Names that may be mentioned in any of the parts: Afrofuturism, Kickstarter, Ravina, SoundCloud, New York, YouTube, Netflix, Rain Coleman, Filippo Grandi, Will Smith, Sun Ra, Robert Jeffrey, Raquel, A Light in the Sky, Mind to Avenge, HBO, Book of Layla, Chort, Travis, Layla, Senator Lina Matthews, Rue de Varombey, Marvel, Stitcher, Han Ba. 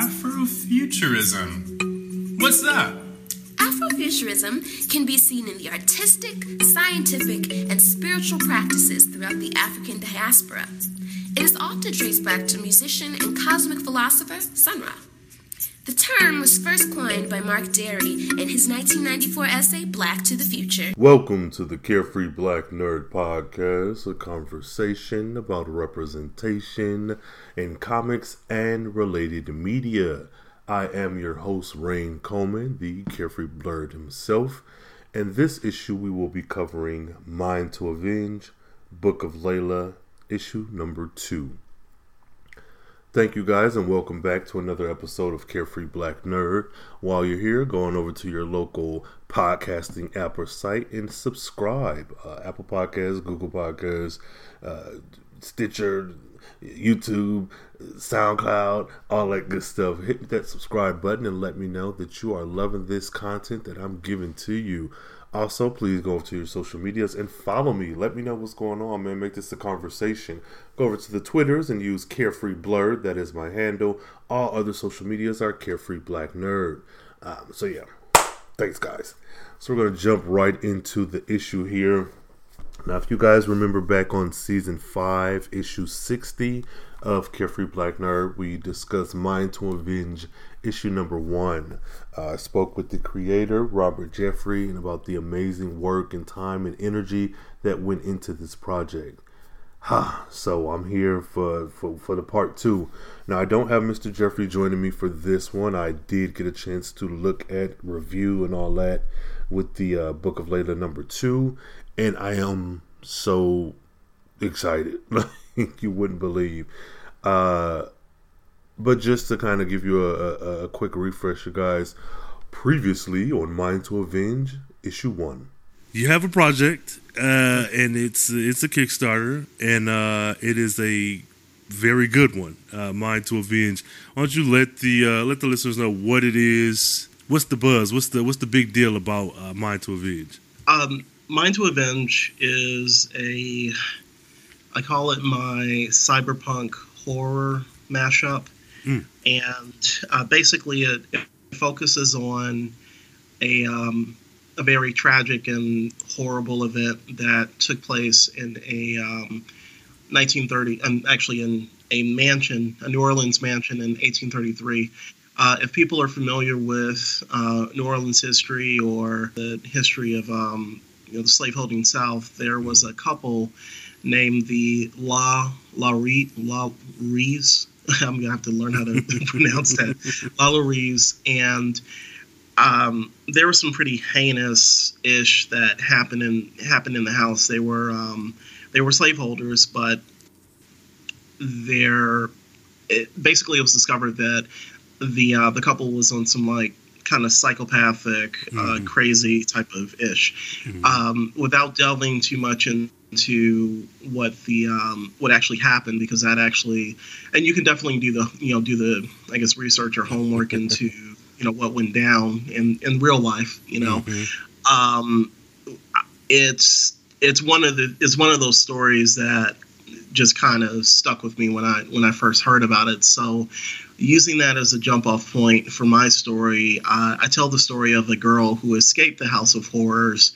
Afrofuturism. What's that? Afrofuturism can be seen in the artistic, scientific, and spiritual practices throughout the African diaspora. It is often traced back to musician and cosmic philosopher Sun Ra. The term was first coined by Mark Dery in his 1994 essay, Black to the Future. Welcome to the Carefree Black Nerd Podcast, a conversation about representation in comics and related media. I am your host, Rain Coleman, the Carefree Nerd himself, and this issue we will be covering Mind to Avenge, Book of Layla, issue number 2. Thank you guys and welcome back to another episode of Carefree Black Nerd. While you're here, go on over to your local podcasting app or site and subscribe. Apple Podcasts, Google Podcasts, Stitcher, YouTube, SoundCloud, all that good stuff. Hit that subscribe button and let me know that you are loving this content that I'm giving to you. Also, please go over to your social medias and follow me. Let me know what's going on, man. Make this a conversation. Go over to the Twitters and use Carefree Blurred. That is my handle. All other social medias are Carefree Black Nerd. So, yeah. Thanks, guys. So, we're going to jump right into the issue here. Now, if you guys remember back on Season 5, Issue 60 of Carefree Black Nerd, we discussed Mind to Avenge, Issue number 1. I spoke with the creator, Robert Jeffrey, and about the amazing work and time and energy that went into this project. So I'm here for the part 2. Now, I don't have Mr. Jeffrey joining me for this one. I did get a chance to look at, review, and all that with the Book of Layla number 2. And I am so excited. Like, you wouldn't believe. But just to kind of give you a quick refresher, guys. Previously on Mind to Avenge, issue 1. You have a project, and it's a Kickstarter, and it is a very good one, Mind to Avenge. Why don't you let the listeners know what it is? What's the buzz? What's the big deal about Mind to Avenge? Mind to Avenge is I call it my cyberpunk horror mashup. And basically it focuses on a very tragic and horrible event that took place in a 1930, actually in a mansion, a New Orleans mansion in 1833. If people are familiar with New Orleans history or the history of the slaveholding South, there was a couple named the LaLaurie's. I'm going to have to learn how to pronounce that. LaLaurie's. And there was some pretty heinous-ish that happened in the house. They were slaveholders, but basically it was discovered that the couple was on some, like, kind of psychopathic, crazy type of ish. Without delving too much into what actually happened, because that actually, and you can definitely do the I guess research or homework into what went down in real life. It's one of those stories that just kind of stuck with me when I first heard about it. So, using that as a jump-off point for my story, I tell the story of a girl who escaped the House of Horrors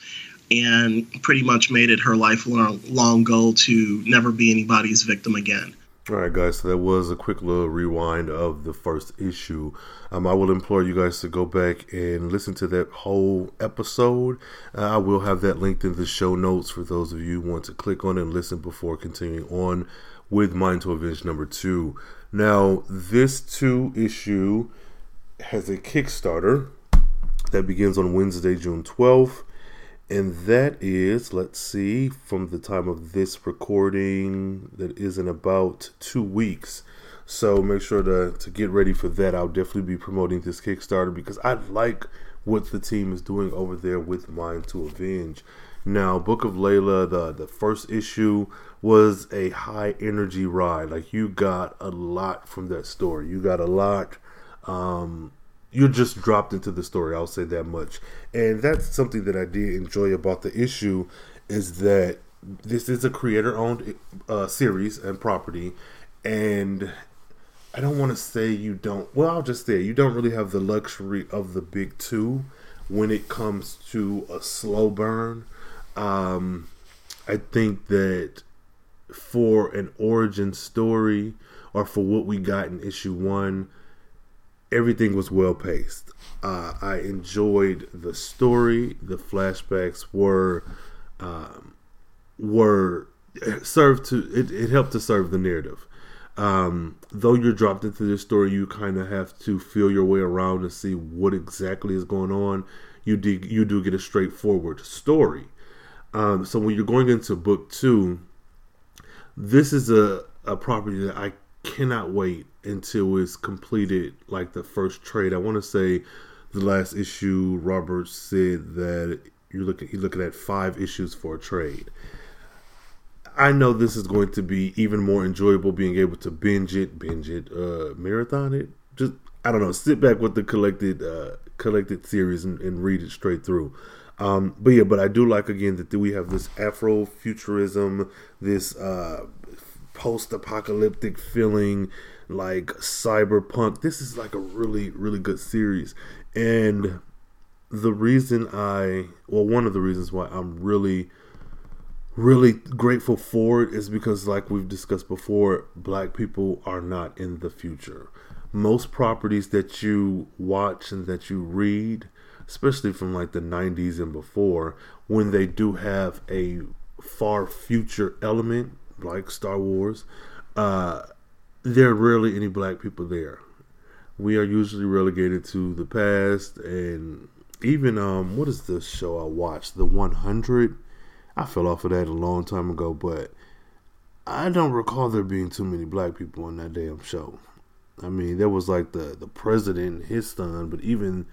and pretty much made it her lifelong goal to never be anybody's victim again. All right, guys, so that was a quick little rewind of the first issue. I will implore you guys to go back and listen to that whole episode. I will have that linked in the show notes for those of you who want to click on and listen before continuing on with Mind to Avenge number 2. Now, this 2 issue has a Kickstarter that begins on Wednesday, June 12th. And that is, let's see, from the time of this recording, that is in about 2 weeks. So make sure to get ready for that. I'll definitely be promoting this Kickstarter because I like what the team is doing over there with Mind to Avenge. Now, Book of Layla, the first issue, was a high energy ride. Like, you got a lot from that story. You got a lot. You're just dropped into the story. I'll say that much. And that's something that I did enjoy about the issue, is that this is a creator-owned series and property. And I don't want to say you don't. Well, I'll just say you don't really have the luxury of the big two when it comes to a slow burn. I think that for an origin story, or for what we got in issue one, everything was well paced. I enjoyed the story. The flashbacks were served to it helped to serve the narrative. Though you're dropped into this story, you kind of have to feel your way around and see what exactly is going on. You do get a straightforward story. So when you're going into book two, this is a property that I cannot wait until it's completed, like the first trade. I want to say the last issue, Robert said that you're looking at 5 issues for a trade. I know this is going to be even more enjoyable being able to binge it, marathon it. Just, I don't know, sit back with the collected series and read it straight through. But I do like, again, that we have this Afrofuturism, this post-apocalyptic feeling, like cyberpunk. This is like a really, really good series. And one of the reasons why I'm really, really grateful for it is because, like we've discussed before, Black people are not in the future. Most properties that you watch and that you read, especially from like the 90s and before, when they do have a far future element, like Star Wars, there are rarely any Black people there. We are usually relegated to the past, and even, what is the show I watched? The 100? I fell off of that a long time ago, but I don't recall there being too many Black people on that damn show. I mean, there was like the president and his son, but even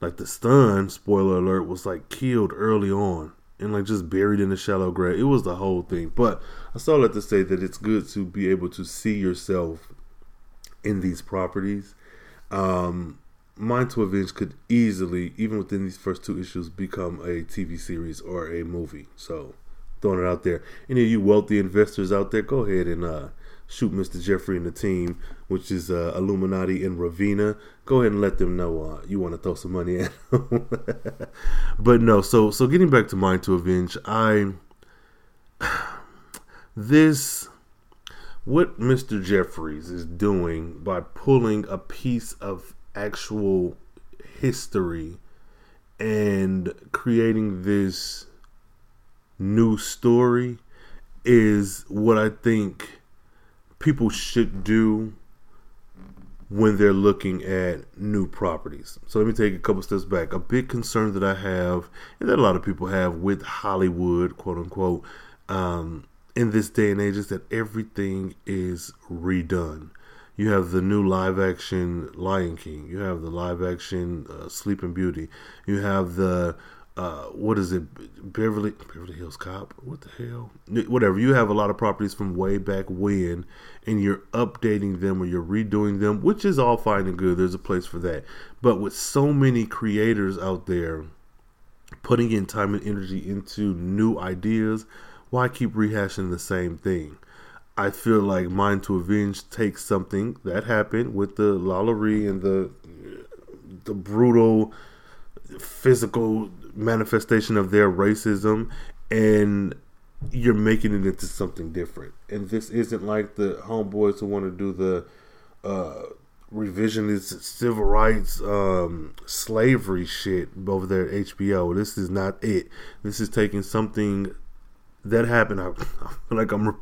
like the son, spoiler alert, was like killed early on and like just buried in the shallow grave. It was the whole thing. But I still have to say that it's good to be able to see yourself in these properties. Mind to Avenge could easily, even within these first 2 issues, become a TV series or a movie. So, throwing it out there. Any of you wealthy investors out there, go ahead and shoot Mr. Jeffrey and the team, which is Illuminati and Ravina. Go ahead and let them know you want to throw some money at them. But no, so getting back to Mind to Avenge, what Mr. Jeffries is doing by pulling a piece of actual history and creating this new story is what I think people should do when they're looking at new properties. So let me take a couple steps back. A big concern that I have, and that a lot of people have with Hollywood, quote unquote, in this day and age, is that everything is redone. You have the new live-action Lion King. You have the live-action Sleeping Beauty. You have the, Beverly Hills Cop? What the hell? Whatever. You have a lot of properties from way back when, and you're updating them or you're redoing them, which is all fine and good. There's a place for that. But with so many creators out there putting in time and energy into new ideas, why keep rehashing the same thing? I feel like Mind to Avenge takes something that happened with the LaLaurie and the brutal physical manifestation of their racism, and you're making it into something different. And this isn't like the homeboys who want to do the revisionist civil rights slavery shit over there at HBO. This is not it. This is taking something that happened. I feel like I'm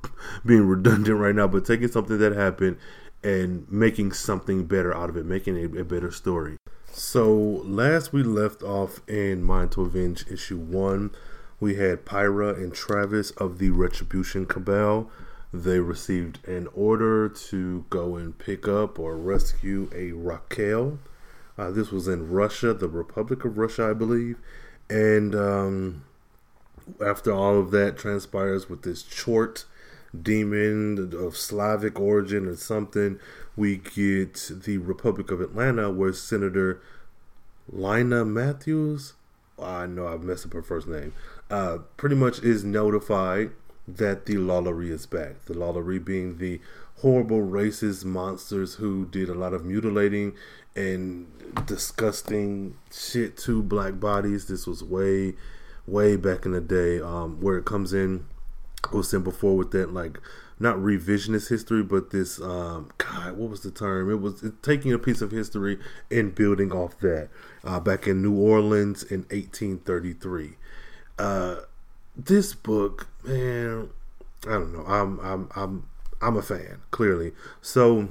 being redundant right now, but taking something that happened and making something better out of it, making it a better story. So last we left off in Mind to Avenge issue 1, we had Pyra and Travis of the Retribution Cabal. They received an order to go and pick up or rescue a Raquel. This was in Russia, the Republic of Russia, I believe. And after all of that transpires with this Chort demon of Slavic origin or something, we get the Republic of Atlanta, where Senator Lina Matthews, I know I've messed up her first name, pretty much is notified that the LaLaurie is back. The LaLaurie being the horrible racist monsters who did a lot of mutilating and disgusting shit to black bodies. This was way, way back in the day. Where it comes in, I was saying before with that, like, not revisionist history, but this, God, what was the term? It was taking a piece of history and building off that. Back in New Orleans in 1833. This book, man, I don't know. I'm a fan, clearly. So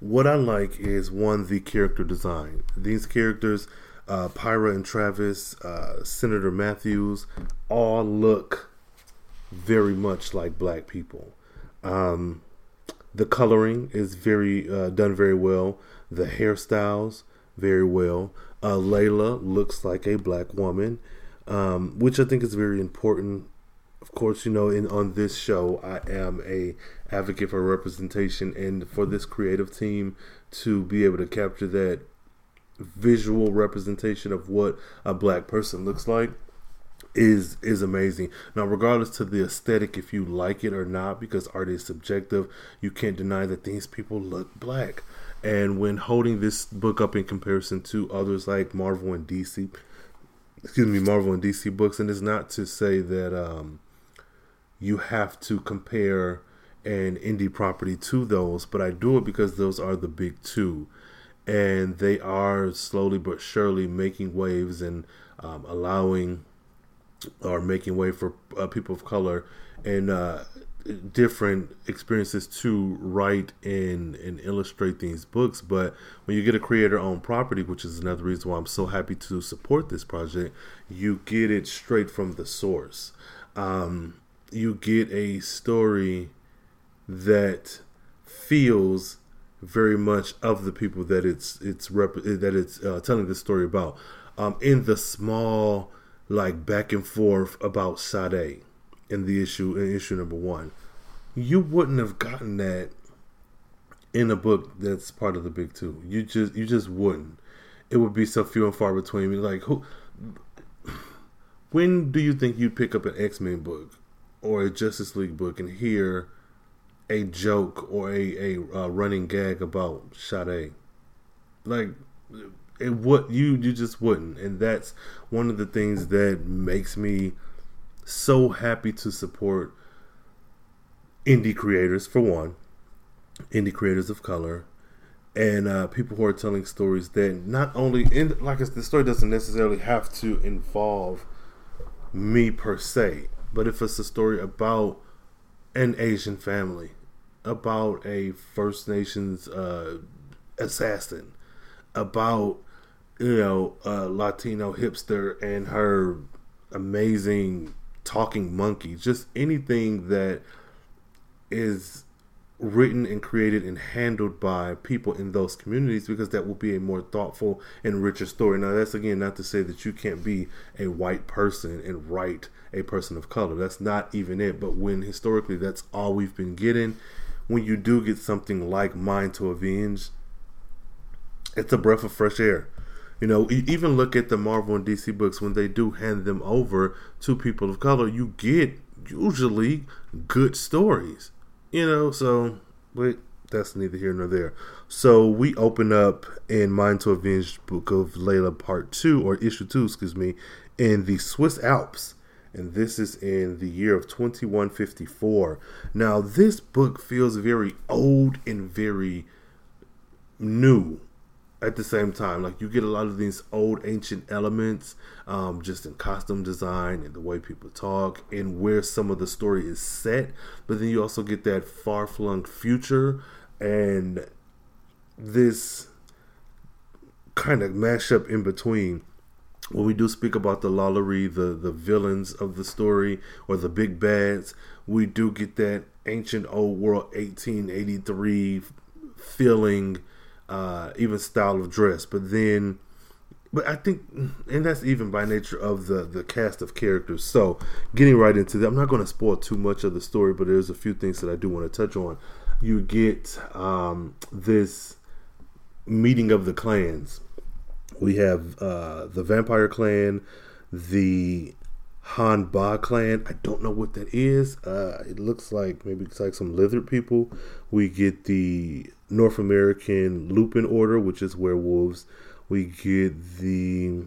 what I like is, one, the character design. These characters, Pyra and Travis, Senator Matthews, all look very much like black people. The coloring is very done very well. The hairstyles, very well. Layla looks like a black woman, which I think is very important. Of course, you know, on this show, I am a advocate for representation, and for this creative team to be able to capture that visual representation of what a black person looks like is amazing. Now, regardless to the aesthetic, if you like it or not, because art is subjective, you can't deny that these people look black. And when holding this book up in comparison to others like Marvel and DC books, and it's not to say that you have to compare an indie property to those, but I do it because those are the big two, and they are slowly but surely making waves and allowing or making way for people of color and different experiences to write and illustrate these books. But when you get a creator-owned property, which is another reason why I'm so happy to support this project, you get it straight from the source. You get a story that feels very much of the people that it's telling this story about. In the small, like, back and forth about Sade in the issue, in issue number 1, you wouldn't have gotten that in a book that's part of the big two. You just wouldn't. It would be so few and far between. Like, when do you think you'd pick up an X-Men book or a Justice League book and hear a joke or a running gag about Sade? Like, it would, you just wouldn't. And that's one of the things that makes me so happy to support indie creators, for one, indie creators of color, and people who are telling stories that not only, the story doesn't necessarily have to involve me per se, but if it's a story about an Asian family, about a First Nations assassin, about, you know, a Latino hipster and her amazing talking monkey, just anything that is written and created and handled by people in those communities, because that will be a more thoughtful and richer story. Now, that's, again, not to say that you can't be a white person and write a person of color. That's not even it. But when historically that's all we've been getting, when you do get something like Mind to Avenge, it's a breath of fresh air. You know, even look at the Marvel and DC books. When they do hand them over to people of color, you get usually good stories. You know, so, but that's neither here nor there. So we open up in Mind to Avenge, Book of Layla Part 2, or Issue 2, excuse me, in the Swiss Alps. And this is in the year of 2154. Now, this book feels very old and very new at the same time. Like, you get a lot of these old ancient elements, just in costume design and the way people talk and where some of the story is set, but then you also get that far-flung future and this kind of mashup in between. When we do speak about the LaLaurie, the villains of the story, or the big bads, we do get that ancient old world 1883 feeling, even style of dress. But I think, and that's even by nature of the cast of characters. So getting right into that, I'm not going to spoil too much of the story, but there's a few things that I do want to touch on. You get this meeting of the clans. We have the vampire clan, the Han Ba clan. I don't know what that is. It looks like maybe it's like some lizard people. We get the North American Lupin order, which is werewolves. We get the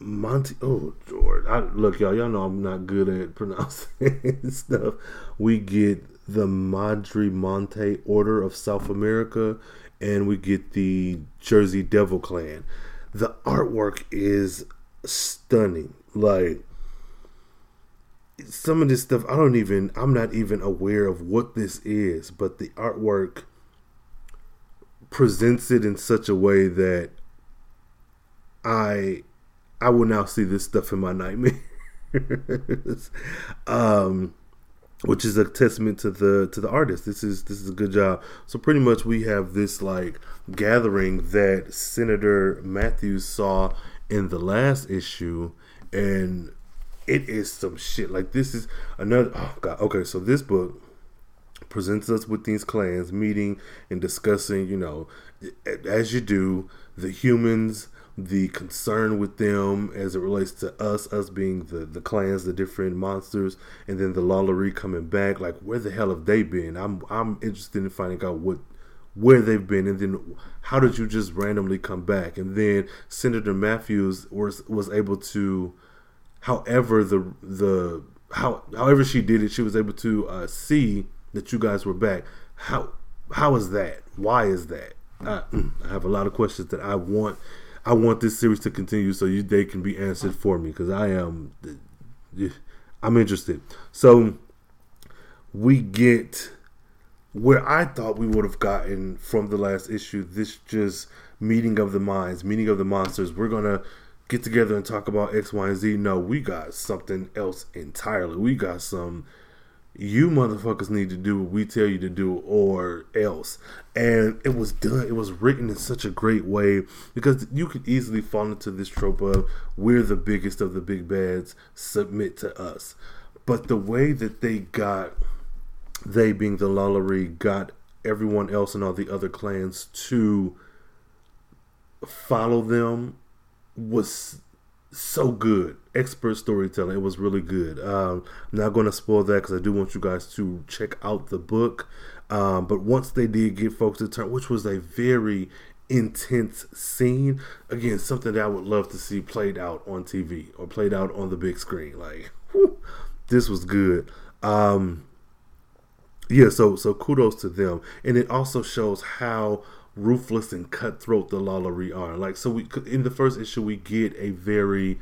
Monte. Oh, George. Look, y'all. Y'all know I'm not good at pronouncing stuff. We get the Madre Monte order of South America, and we get the Jersey Devil clan. The artwork is stunning. Like, some of this stuff, I'm not even aware of what this is, but the artwork presents it in such a way that I will now see this stuff in my nightmares. Which is a testament to the artist. This is a good job. So pretty much we have this like gathering that Senator Matthews saw in the last issue, and it is some shit. Like, this is another. Oh god. Okay, so this book presents us with these clans meeting and discussing, you know, as you do, the humans, the concern with them as it relates to us being the clans, the different monsters, and then the LaLaurie coming back. Like, where the hell have they been? I'm interested in finding out where they've been, and then how did you just randomly come back? And then Senator Matthews was able to, however she did it, she was able to see that you guys were back. How is that? Why is that? I have a lot of questions that I want this series to continue so they can be answered for me, because I'm interested. So we get where I thought we would have gotten from the last issue, this just meeting of the minds, meeting of the monsters. We're going to get together and talk about X, Y, and Z. No, we got something else entirely. We got some, you motherfuckers need to do what we tell you to do or else. And it was done. It was written in such a great way, because you could easily fall into this trope of, we're the biggest of the big bads, submit to us. But the way that they got, they being the LaLaurie, got everyone else and all the other clans to follow them was so good. Expert storytelling. It was really good. I'm not going to spoil that, because I do want you guys to check out the book. But once they did get folks to turn, which was a very intense scene, again, something that I would love to see played out on TV or played out on the big screen. Like, whew, this was good. So kudos to them. And it also shows how ruthless and cutthroat the LaLaurie are. Like, so we in the first issue we get a very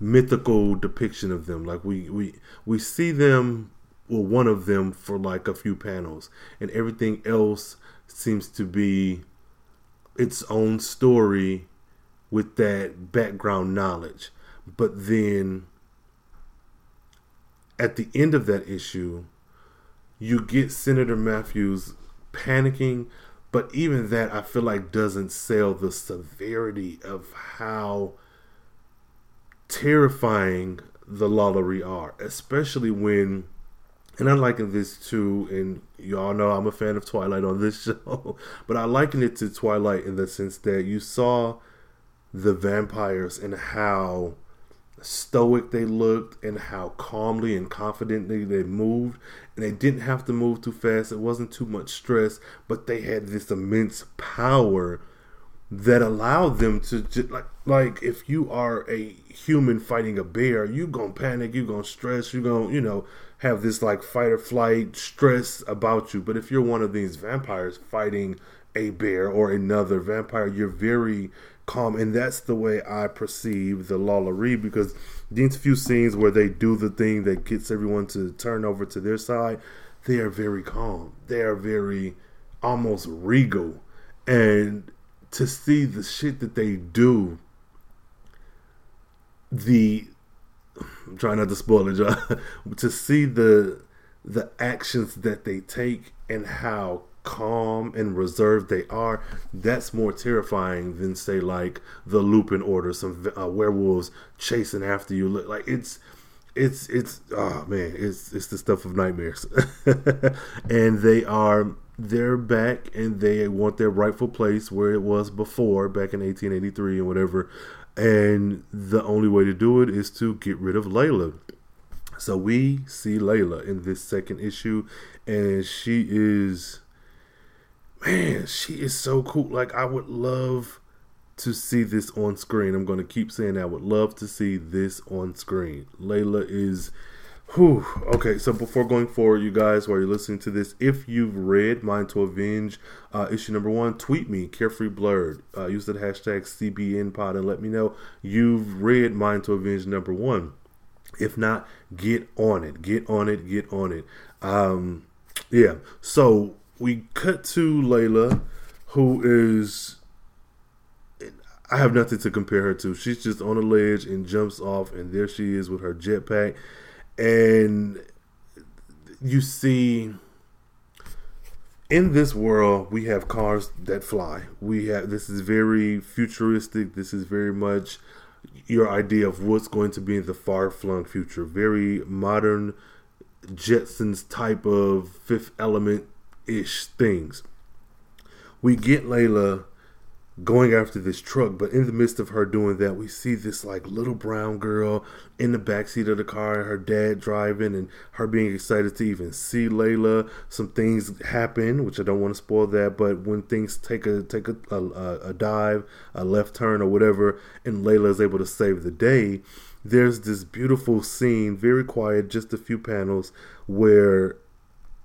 mythical depiction of them. Like, we see them, well, one of them for like a few panels, and everything else seems to be its own story with that background knowledge. But then at the end of that issue, you get Senator Matthews panicking, but even that, I feel like, doesn't sell the severity of how terrifying the LaLaurie are, especially when, and I liken this to, and y'all know I'm a fan of Twilight on this show, but I liken it to Twilight in the sense that you saw the vampires and how stoic they looked and how calmly and confidently they moved, and they didn't have to move too fast. It wasn't too much stress, but they had this immense power that allowed them to just, like if you are a human fighting a bear, you gonna panic, you gonna stress, you gonna, you know, have this like fight or flight stress about you. But if you're one of these vampires fighting a bear or another vampire, you're very calm. And that's the way I perceive the LaLaurie, because these few scenes where they do the thing that gets everyone to turn over to their side, they are very calm. They are very almost regal. And to see the shit that they do, I'm trying not to spoil it, y'all. To see the actions that they take and how calm and reserved they are, that's more terrifying than, say, like the Lupin order, some werewolves chasing after you. Like, it's oh man, it's the stuff of nightmares. And they're back, and they want their rightful place where it was before, back in 1883 and whatever. And the only way to do it is to get rid of Layla. So we see Layla in this second issue, and she is, man, she is so cool. Like, I would love to see this on screen. I'm going to keep saying I would love to see this on screen. Layla is, whew. Okay, so before going forward, you guys, while you're listening to this, if you've read Mind to Avenge, issue number 1, tweet me, Carefree Blurred. Use the hashtag CBNPod and let me know you've read Mind to Avenge number 1. If not, get on it. Get on it. Get on it. Yeah. So we cut to Layla, who is, I have nothing to compare her to. She's just on a ledge and jumps off, and there she is with her jetpack. And you see, in this world, we have cars that fly. This is very futuristic. This is very much your idea of what's going to be in the far-flung future. Very modern Jetsons type of Fifth Element-ish things. We get Layla going after this truck, but in the midst of her doing that, we see this like little brown girl in the backseat of the car, her dad driving, and her being excited to even see Layla. Some things happen, which I don't want to spoil that, but when things take a dive, a left turn or whatever, and Layla is able to save the day, there's this beautiful scene, very quiet, just a few panels, where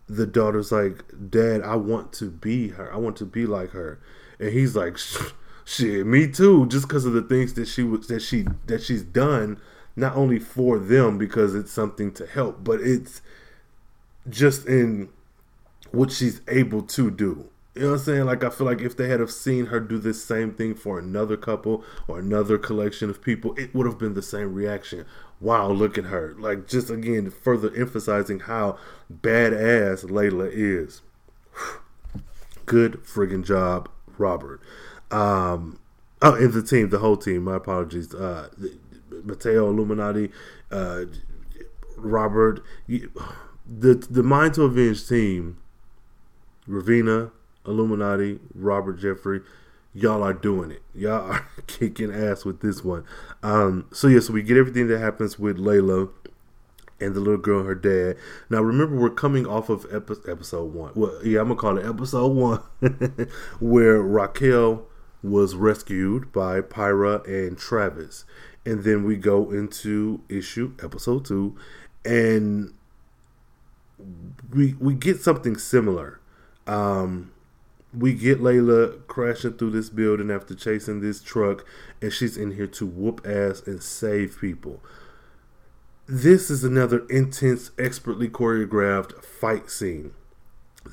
the daughter's like, "Dad, I want to be her. I want to be like her." And he's like, "Shit, me too." Just because of the things that she's done, not only for them because it's something to help, but it's just in what she's able to do. You know what I'm saying? Like, I feel like if they had have seen her do this same thing for another couple or another collection of people, it would have been the same reaction. Wow, look at her! Like, just again, further emphasizing how badass Layla is. Good friggin' job, Robert. And the team, the whole team, my apologies. Matteo Illuminati, Robert, the Mind to Avenge team, Ravina, Illuminati, Robert Jeffrey, y'all are doing it. Y'all are kicking ass with this one. So we get everything that happens with Layla and the little girl and her dad. Now, remember, we're coming off of episode 1. Well, yeah, I'm going to call it episode 1. Where Raquel was rescued by Pyra and Travis. And then we go into episode 2. And we get something similar. We get Layla crashing through this building after chasing this truck. And she's in here to whoop ass and save people. This is another intense, expertly choreographed fight scene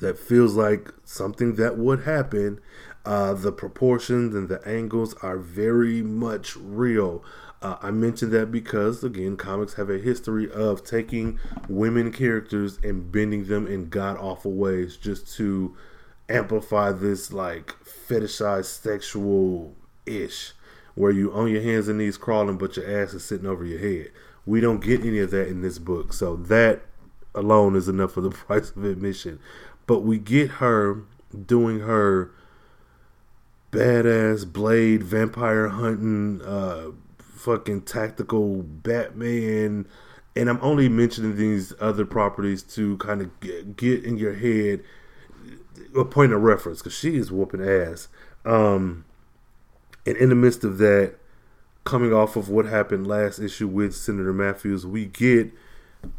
that feels like something that would happen. The proportions and the angles are very much real. I mention that because, again, comics have a history of taking women characters and bending them in god-awful ways just to amplify this, like, fetishized sexual-ish, where you on your hands and knees crawling, but your ass is sitting over your head. We don't get any of that in this book. So that alone is enough for the price of admission. But we get her doing her badass blade, vampire hunting, fucking tactical Batman. And I'm only mentioning these other properties to kind of get in your head a point of reference, because she is whooping ass. And in the midst of that, coming off of what happened last issue with Senator Matthews, we get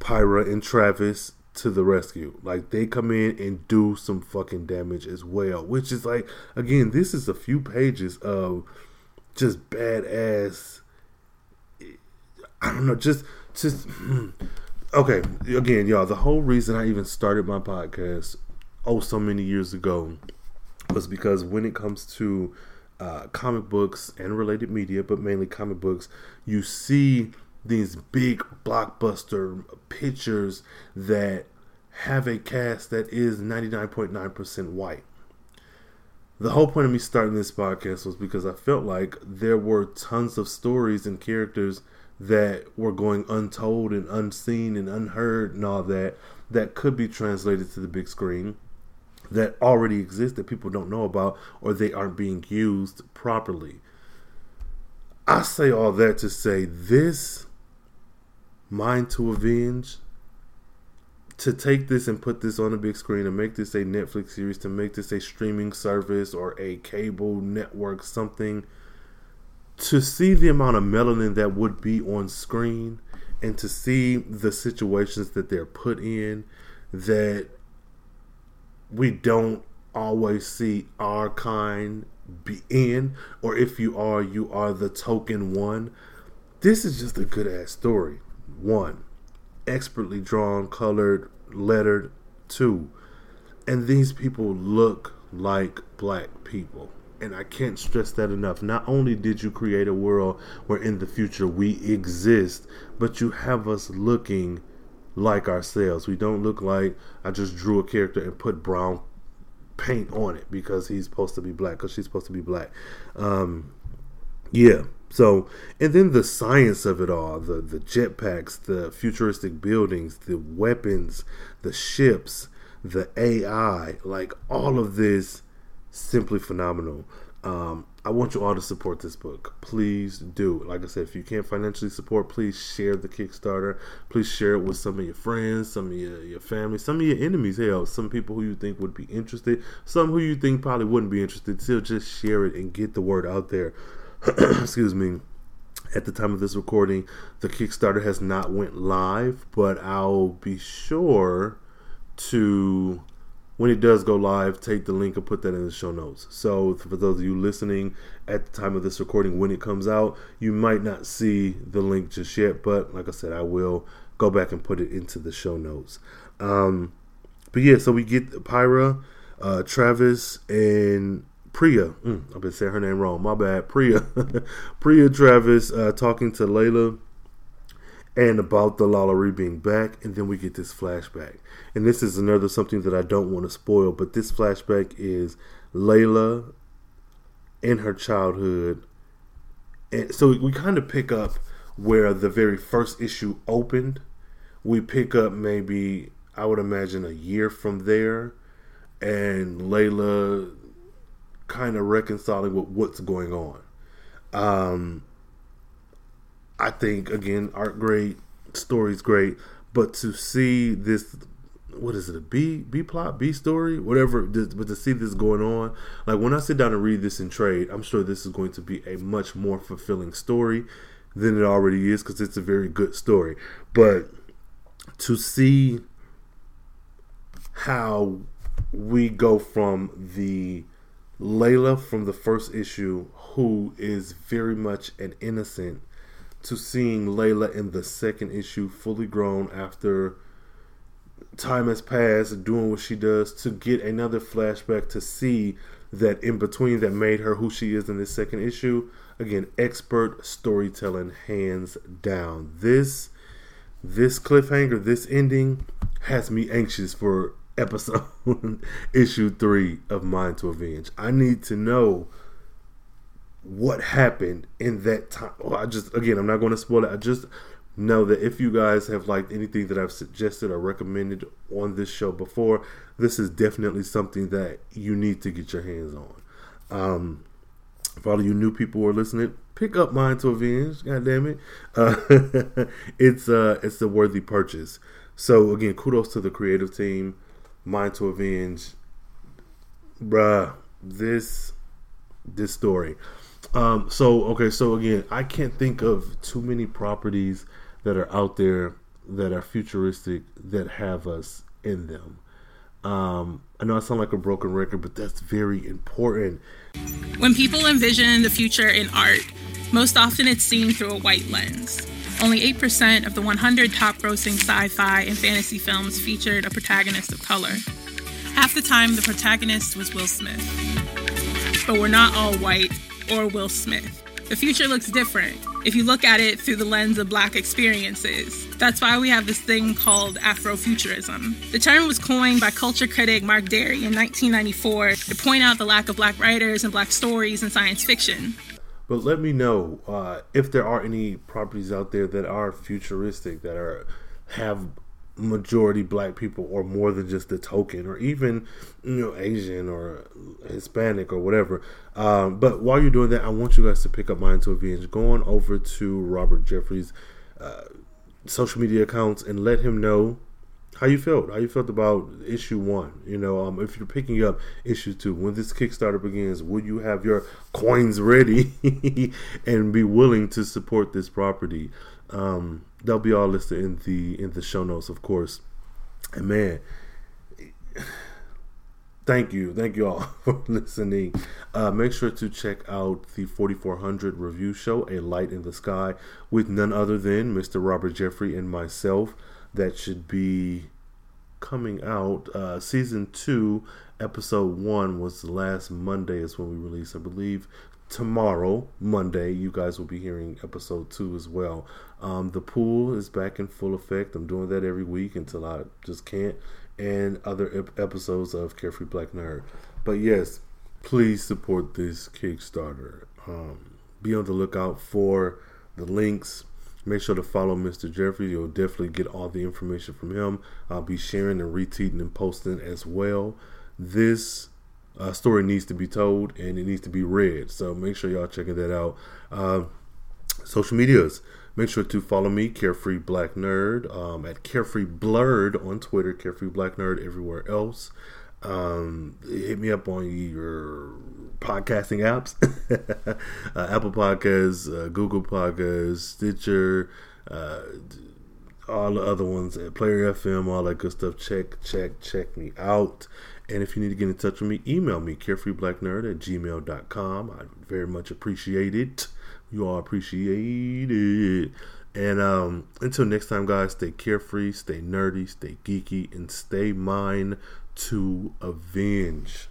Pyra and Travis to the rescue. Like, they come in and do some fucking damage as well, which is like, again, this is a few pages of just badass. I don't know, just okay. Again, y'all, the whole reason I even started my podcast so many years ago was because when it comes to comic books and related media, but mainly comic books, you see these big blockbuster pictures that have a cast that is 99.9% white. The whole point of me starting this podcast was because I felt like there were tons of stories and characters that were going untold and unseen and unheard and all that, that could be translated to the big screen, that already exist, that people don't know about, or they aren't being used properly. I say all that to say this Mind to Avenge, to take this and put this on a big screen and make this a Netflix series, to make this a streaming service or a cable network, something, to see the amount of melanin that would be on screen and to see the situations that they're put in that we don't always see our kind be in, or if you are, you are the token one. This is just a good ass story. One, expertly drawn, colored, lettered. Two, and these people look like black people. And I can't stress that enough. Not only did you create a world where in the future we exist, but you have us looking like ourselves. We don't look like I just drew a character and put brown paint on it because he's supposed to be black, because she's supposed to be black. Yeah. So, and then the science of it all, the jetpacks, the futuristic buildings, the weapons, the ships, the AI, like all of this, simply phenomenal. I want you all to support this book. Please do. Like I said, if you can't financially support, please share the Kickstarter. Please share it with some of your friends, some of your family, some of your enemies. Hell, some people who you think would be interested, some who you think probably wouldn't be interested. Still, just share it and get the word out there. Excuse me. At the time of this recording, the Kickstarter has not went live, but I'll be sure to, when it does go live, take the link and put that in the show notes. So for those of you listening at the time of this recording, when it comes out, you might not see the link just yet. But like I said, I will go back and put it into the show notes. But yeah, so we get Pyra, Travis, and Priya. I've been saying her name wrong. My bad. Priya. Priya, Travis, talking to Layla. And about the LaLaurie being back, and then we get this flashback. And this is another something that I don't want to spoil, but this flashback is Layla in her childhood. And so we kind of pick up where the very first issue opened. We pick up maybe, I would imagine, a year from there. And Layla kind of reconciling with what's going on. I think, again, art great, story's great, but to see this, what is it, a B plot, B story, whatever, but to see this going on, like when I sit down and read this in trade, I'm sure this is going to be a much more fulfilling story than it already is, because it's a very good story. But to see how we go from the Layla from the first issue, who is very much an innocent, to seeing Layla in the second issue fully grown after time has passed, doing what she does, to get another flashback to see that in between that made her who she is in this second issue. Again, expert storytelling, hands down. This cliffhanger, this ending has me anxious for episode issue 3 of Mind to Avenge. I need to know what happened in that time. Well, I'm not going to spoil it. I just know that if you guys have liked anything that I've suggested or recommended on this show before, this is definitely something that you need to get your hands on. For all of you new people who are listening, pick up Mind to Avenge. God damn it. It's a worthy purchase. So again, kudos to the creative team. Mind to Avenge. Bruh, this story. So again, I can't think of too many properties that are out there that are futuristic that have us in them. I know I sound like a broken record, but that's very important. When people envision the future in art, most often it's seen through a white lens. Only 8% of the 100 top-grossing sci-fi and fantasy films featured a protagonist of color. Half the time, the protagonist was Will Smith. But we're not all white or Will Smith. The future looks different if you look at it through the lens of black experiences. That's why we have this thing called Afrofuturism. The term was coined by culture critic Mark Dery in 1994 to point out the lack of black writers and black stories in science fiction. But let me know if there are any properties out there that are futuristic, that have majority black people, or more than just the token, or even, you know, Asian or Hispanic or whatever. But while you're doing that, I want you guys to pick up Mind to Avenge. Go on over to Robert Jeffrey's social media accounts and let him know how you felt. How you felt about issue one. You know, if you're picking up issue two, when this Kickstarter begins, will you have your coins ready and be willing to support this property? They'll be all listed in the show notes, of course. And man, thank you all for listening. Make sure to check out the 4400 review show, A Light in the Sky, with none other than Mr. Robert Jeffrey and myself. That should be coming out. Season 2, episode 1 was last Monday is when we released, I believe. Tomorrow, Monday, you guys will be hearing episode 2 as well. The pool is back in full effect. I'm doing that every week until I just can't. And other episodes of Carefree Black Nerd. But yes, please support this Kickstarter. Be on the lookout for the links. Make sure to follow Mr. Jeffrey. You'll definitely get all the information from him. I'll be sharing and retweeting and posting as well. This story needs to be told and it needs to be read. So make sure y'all checking that out. Social medias. Make sure to follow me, Carefree Black Nerd, at Carefree Blurred on Twitter, Carefree Black Nerd everywhere else. Hit me up on your podcasting apps, Apple Podcasts, Google Podcasts, Stitcher, all the other ones, at Player FM, all that good stuff. Check me out. And if you need to get in touch with me, email me, carefreeblacknerd@gmail.com. I very much appreciate it. You all appreciate it. And until next time, guys, stay carefree, stay nerdy, stay geeky, and stay mind to avenge.